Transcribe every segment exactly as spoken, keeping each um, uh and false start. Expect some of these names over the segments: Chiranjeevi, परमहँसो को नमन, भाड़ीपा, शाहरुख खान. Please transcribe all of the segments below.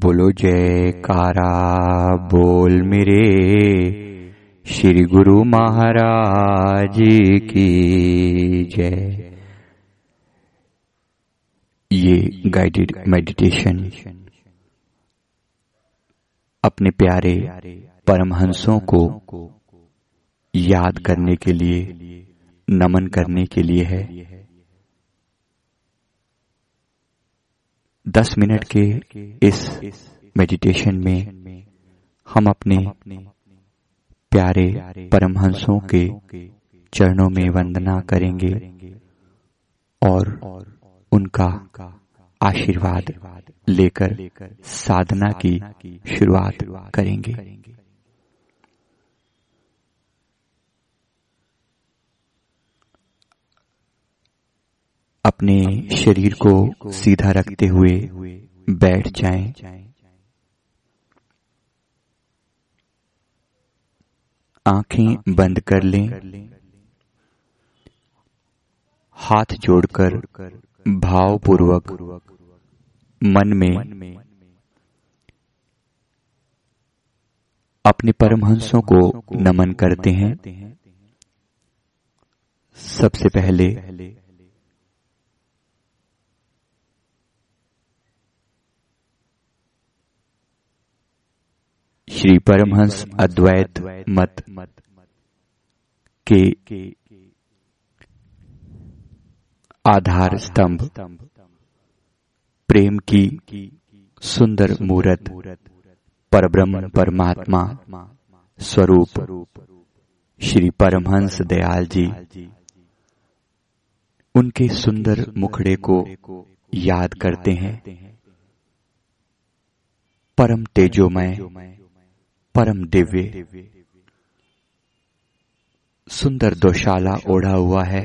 बोलो जयकारा, बोल मेरे श्री गुरु महाराज की जय। ये गाइडेड मेडिटेशन अपने प्यारे परमहंसों को याद करने के लिए, नमन करने के लिए है। दस मिनट के इस मेडिटेशन में हम अपने प्यारे परमहंसों के चरणों में वंदना करेंगे और उनका आशीर्वाद लेकर साधना की शुरुआत करेंगे। अपने शरीर को सीधा रखते हुए बैठ जाएं। आंखें बंद कर लें। हाथ जोड़कर भावपूर्वक मन में अपने परमहंसों को नमन करते हैं। सबसे पहले श्री परमहंस अद्वैत मत के आधार स्तंभ प्रेम की सुंदर मूरत परब्रह्म परमात्मा स्वरूप श्री परमहंस दयाल जी, उनके सुंदर मुखड़े को याद करते हैं। परम तेजोमय, परम दिव्य, सुंदर दोशाला ओढ़ा हुआ है।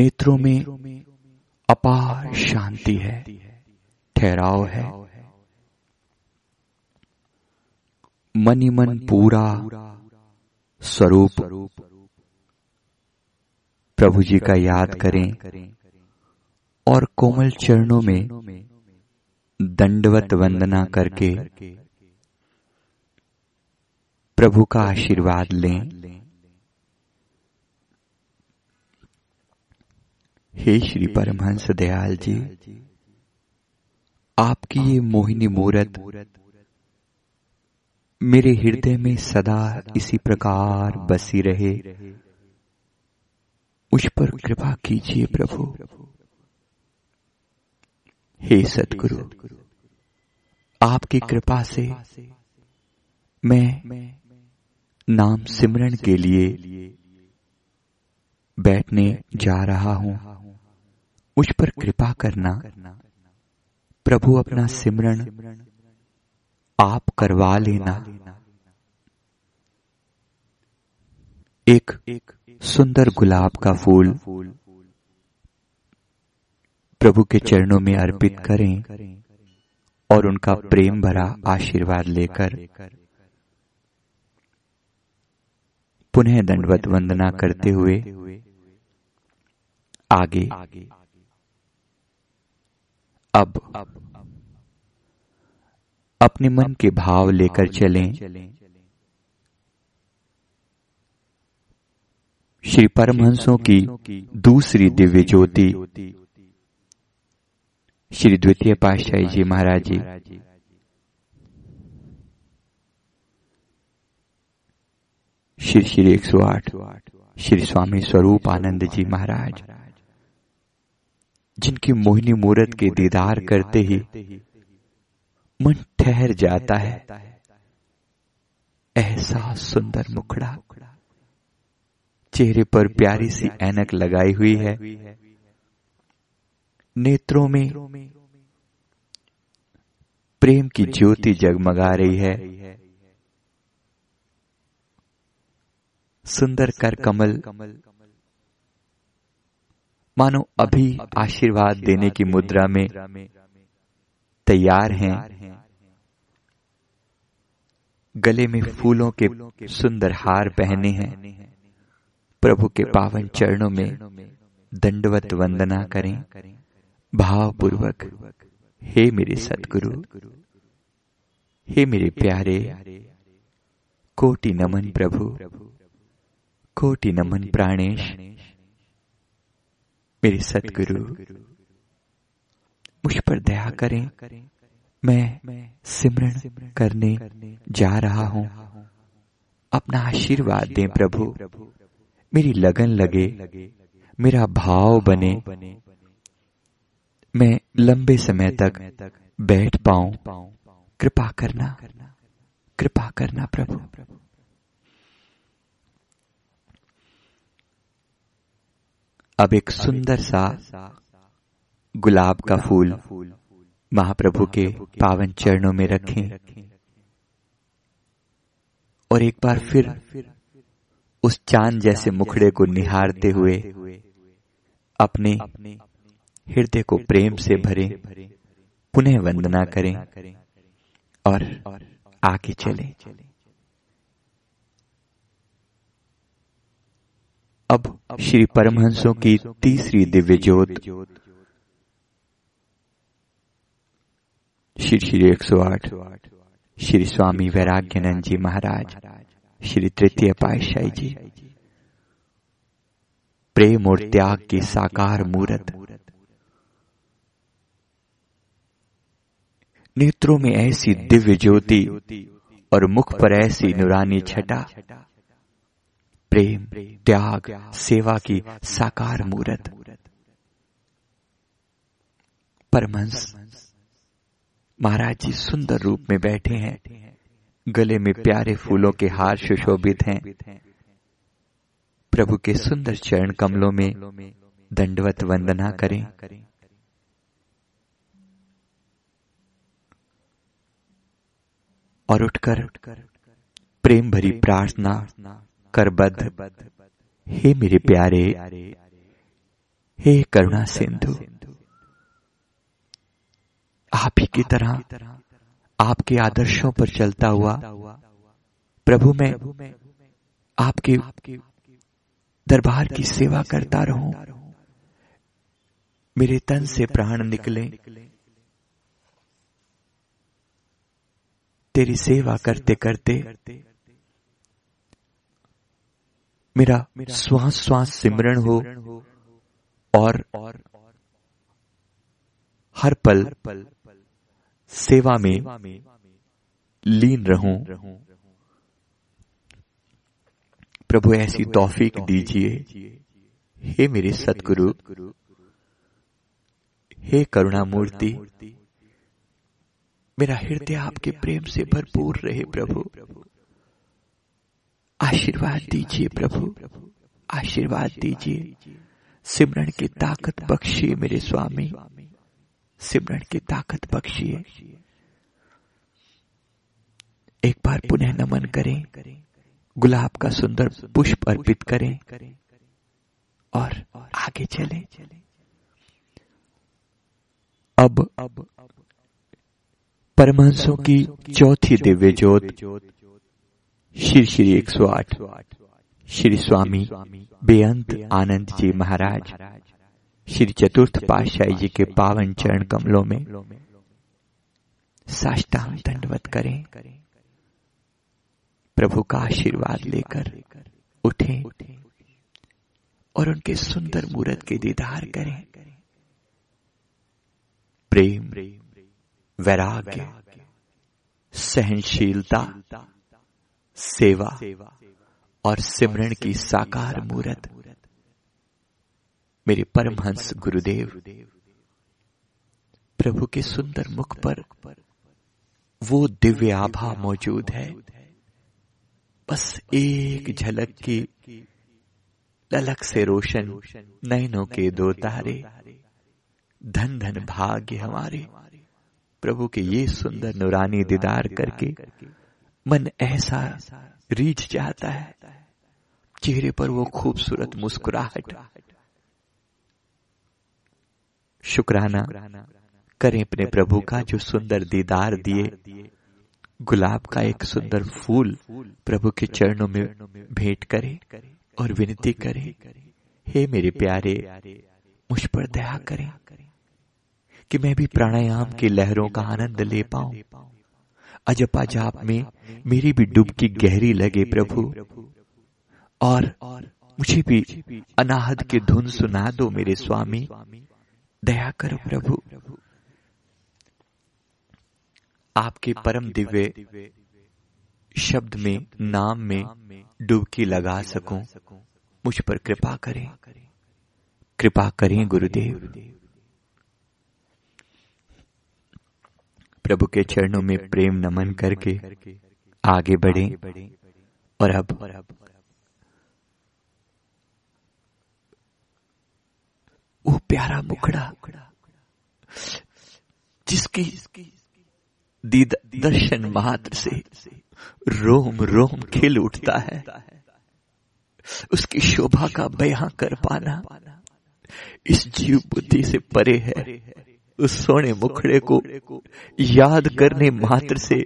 नेत्रों में अपार शांति है, ठहराव है। मनी मन पूरा स्वरूप प्रभु जी का याद करें और कोमल चरणों में दंडवत वंदना करके प्रभु का आशीर्वाद लें। हे श्री परमहंस दयाल जी, आपकी ये मोहिनी मूरत मेरे हृदय में सदा इसी प्रकार बसी रहे, उस पर कृपा कीजिए प्रभु। हे सतगुरु, आपकी कृपा से मैं नाम सिमरन के लिए बैठने जा रहा हूँ, मुझ पर कृपा करना। प्रभु अपना सिमरन आप करवा लेना। एक सुंदर गुलाब का फूल प्रभु के चरणों में अर्पित करें और उनका प्रेम भरा आशीर्वाद लेकर पुनः दंडवत वंदना करते हुए आगे। अब अपने मन के भाव लेकर चलें। श्री परमहंसों की दूसरी दिव्य ज्योति श्री द्वितीय पातशाही जी महाराज जी, श्री श्री एक सौ आठ श्री स्वामी स्वरूप आनंद जी महाराज, जिनकी मोहिनी मूरत के दीदार करते ही मन ठहर जाता है। ऐसा सुंदर मुखड़ा, चेहरे पर प्यारी सी ऐनक लगाई हुई है, नेत्रों में प्रेम की ज्योति जगमगा रही है, सुंदर कर कमल मानो अभी आशीर्वाद देने की मुद्रा में तैयार हैं। गले में फूलों के सुंदर हार पहने हैं। प्रभु के पावन चरणों में दंडवत वंदना करें भावपूर्वक, हे मेरे सतगुरु, हे मेरे प्यारे, कोटि नमन प्रभु, कोटि नमन प्राणेश। मेरे सतगुरु मुझ पर दया करें, मैं सिमरन करने जा रहा हूँ। अपना आशीर्वाद दें प्रभु, मेरी लगन लगे, मेरा भाव बने, मैं लंबे समय तक बैठ पाऊं। कृपा करना, कृपा करना प्रभु। अब एक सुंदर सा गुलाब का फूल महाप्रभु के पावन चरणों में रखें और एक बार फिर उस चांद जैसे मुखड़े को निहारते हुए अपने हृदय को प्रेम से भरे, पुनः वंदना करें और आगे चलें। अब श्री परमहंसों की तीसरी दिव्य ज्योत श्री श्री एक सौ आठ श्री स्वामी वैराग्यानंद जी महाराज, श्री तृतीय पातशाही जी, प्रेम और त्याग की साकार मूरत। नेत्रों में ऐसी दिव्य ज्योति और मुख पर ऐसी नुरानी छटा, प्रेम, त्याग, सेवा की साकार मूरत। परमहंस महाराज जी सुंदर रूप में बैठे हैं, गले में प्यारे फूलों के हार सुशोभित हैं, प्रभु के सुंदर चरण कमलों में दंडवत वंदना करें। और उठकर प्रेम भरी प्रार्थना करबद्ध, हे मेरे प्यारे, हे करुणा सिंधु, आप ही की तरह आपके आदर्शों पर चलता हुआ प्रभु मैं आपके दरबार की सेवा करता रहूं। मेरे तन से प्राण निकले, तेरी सेवा करते करते मेरा श्वास श्वास सिमरण हो और हर पल सेवा में लीन रहूं। प्रभु ऐसी तौफीक दीजिए। हे मेरे सतगुरु, हे करुणा मूर्ति, मेरा हृदय आपके प्रेम से भरपूर रहे प्रभु। आशीर्वाद दीजिए प्रभु, आशीर्वाद दीजिए। सिमरन की ताकत बख्शिए मेरे स्वामी, सिमरन की ताकत बख्शिए। एक बार पुनः नमन करें, गुलाब का सुंदर पुष्प अर्पित करें और आगे चलें। अब अब परमहंसों की चौथी दिव्य ज्योत श्री श्री एक सौ आठ श्री स्वामी बेअंत आनंद जी महाराज, श्री चतुर्थ पातशाही जी के पावन चरण कमलों में साष्टांग दंडवत करें। प्रभु का आशीर्वाद लेकर उठें और उनके सुंदर मूरत के दीदार करें। प्रेम, वैराग्य, सहनशीलता, सेवा और सिमरन की साकार मूरत मेरे परमहंस गुरुदेव। प्रभु के सुंदर मुख पर वो दिव्य आभा मौजूद है, बस एक झलक की ललक से रोशन नैनों के दो तारे। धन धन भाग्य हमारे, प्रभु के ये सुंदर नूरानी दीदार करके मन ऐसा रीझ जाता है। चेहरे पर वो खूबसूरत मुस्कुराहट। शुक्राना करें अपने प्रभु का जो सुंदर दीदार दिए। गुलाब का एक सुंदर फूल प्रभु के चरणों में भेंट करें और विनती करें, हे मेरे प्यारे, मुझ पर दया करें, कि मैं भी प्राणायाम की लहरों का आनंद ले पाऊं। अजपा जाप में मेरी भी डुबकी गहरी लगे प्रभु, और मुझे भी अनाहत की धुन सुना दो मेरे स्वामी, दया करो प्रभु। आपके परम दिव्य शब्द में, नाम में डुबकी लगा सकूं, मुझ पर कृपा करें, कृपा करें गुरुदेव। प्रभु के चरणों में प्रेम नमन करके आगे बढ़ें। और अब वो प्यारा मुखड़ा जिसकी दीद दर्शन मात्र से रोम रोम खिल उठता है, उसकी शोभा का बयां कर पाना इस जीव बुद्धि से परे है। उस सोने मुखड़े को याद करने मात्र से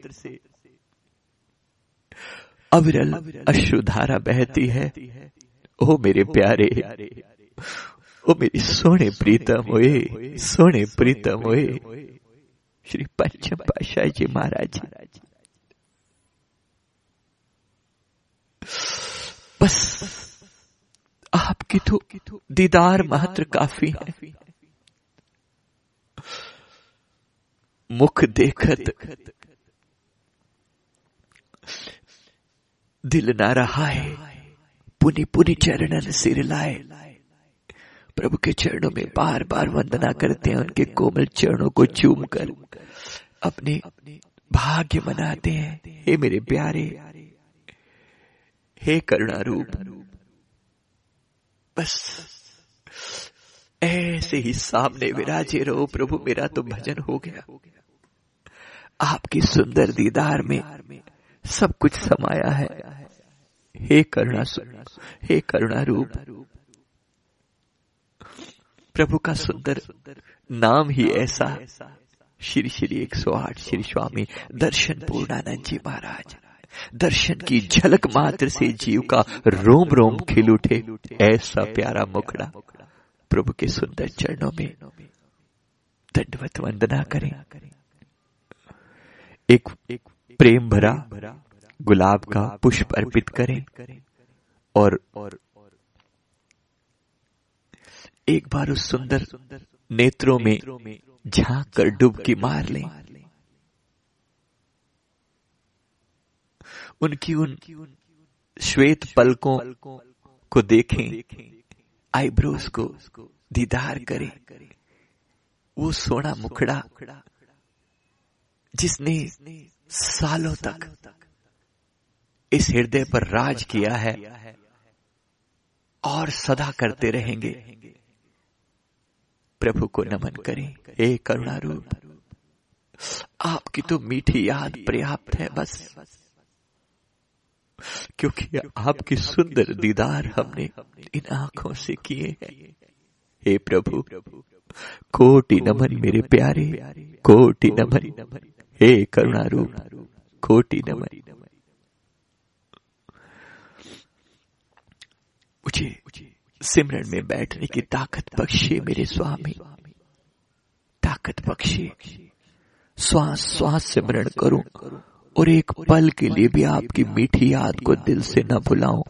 अविरल अश्रुधारा बहती है। ओ मेरे प्यारे, ओ मेरे सोने प्रीतम होए, सोने प्रीतम होए। श्री पंचम पातशाह जी महाराज, बस आपकी तो दीदार मात्र काफी है। मुख देखत दिल ना रहा है, पुनि पुनि चरणन सिर लाए। प्रभु के चरणों में बार बार वंदना करते हैं, उनके कोमल चरणों को चूम कर अपने भाग्य मनाते हैं। हे मेरे प्यारे, हे करुणा रूप, बस ऐसे ही सामने विराजे रहो प्रभु, मेरा तो भजन हो गया। आपकी सुंदर दीदार में सब कुछ समाया है। हे करुणा स्वरूप, हे करुणा रूप, प्रभु का सुंदर नाम ही ऐसा। श्री श्री एक सौ आठ श्री स्वामी दर्शन पूर्णानंद जी महाराज, दर्शन की झलक मात्र से जीव का रोम रोम खिल उठे, ऐसा प्यारा मुखड़ा प्रभु के सुंदर चरणों में दंडवत वंदना करें। एक प्रेम भरा गुलाब का पुष्प अर्पित करें, और एक बार उस सुंदर नेत्रों में झांक कर डुबकी मार लें। उनकी उन श्वेत पलकों को देखें, आईब्रोज को दीदार करें। वो सोना मुखड़ा जिसने सालों तक इस हृदय पर राज किया है, और सदा करते रहेंगे। प्रभु को नमन करें। हे करुणा रूप, आपकी तो मीठी याद पर्याप्त है बस, क्योंकि आपकी सुंदर दीदार हमने इन आंखों से किए हैं। हे प्रभु, कोटि नमन मेरे प्यारे, कोटि नमन। हे करुणा रूप, कोटि नमन। मुझे सिमरन में बैठने की ताकत बख्शे मेरे स्वामी, ताकत बख्शे। श्वास श्वास सिमरन करूं, और एक पल के लिए भी आपकी मीठी याद को दिल से न भुलाऊं,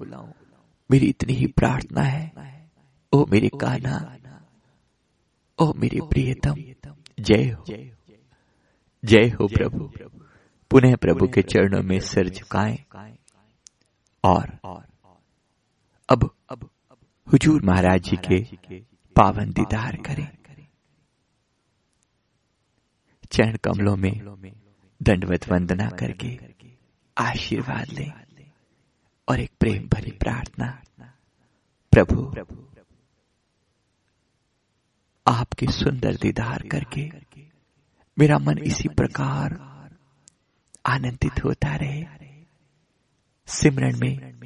मेरी इतनी ही प्रार्थना है। ओ मेरे कान्हा, ओ मेरे प्रियतम, जय हो, जय हो प्रभु। पुनः प्रभु के चरणों में सिर झुकाएं, और अब अब हुजूर महाराज जी के पावन दीदार करें। चरण कमलों में दंडवत वंदना करके आशीर्वाद लें, और एक प्रेम भरी प्रार्थना। प्रभु, आपके सुंदर दीदार करके मेरा मन इसी प्रकार आनंदित होता रहे। सिमरन में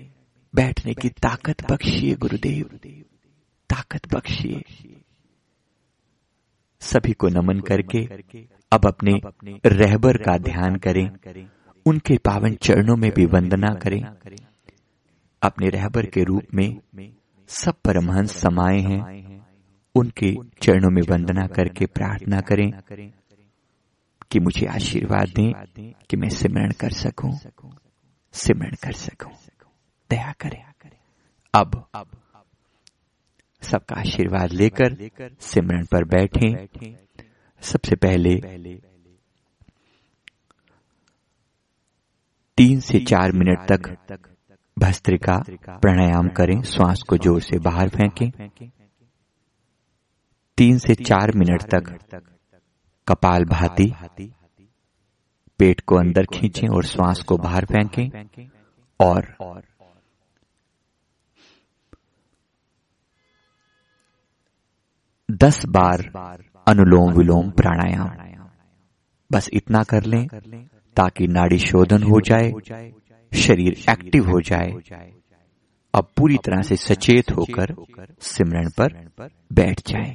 बैठने की ताकत बख्शिए गुरुदेव, ताकत बख्शिए। सभी को नमन करके अब अपने रहबर का ध्यान करें, उनके पावन चरणों में भी वंदना करें। अपने रहबर के रूप में सब परमहंस समाये हैं, उनके चरणों में वंदना करके प्रार्थना करें कि मुझे आशीर्वाद दें कि मैं सिमरण कर सकूं, सिमरण कर सकूं, दया करें। अब सबका आशीर्वाद लेकर सिमरण पर बैठें। सबसे पहले तीन से चार मिनट तक भस्त्रिका प्राणायाम करें। श्वास को जोर से बाहर फेंकें। तीन से चार मिनट तक कपालभाति, पेट को अंदर खींचें और श्वास को बाहर फेंकें। और दस बार अनुलोम विलोम प्राणायाम, बस इतना कर लें ताकि नाड़ी शोधन हो जाए, शरीर एक्टिव हो जाए। अब पूरी तरह से सचेत होकर सिमरण पर बैठ जाएं।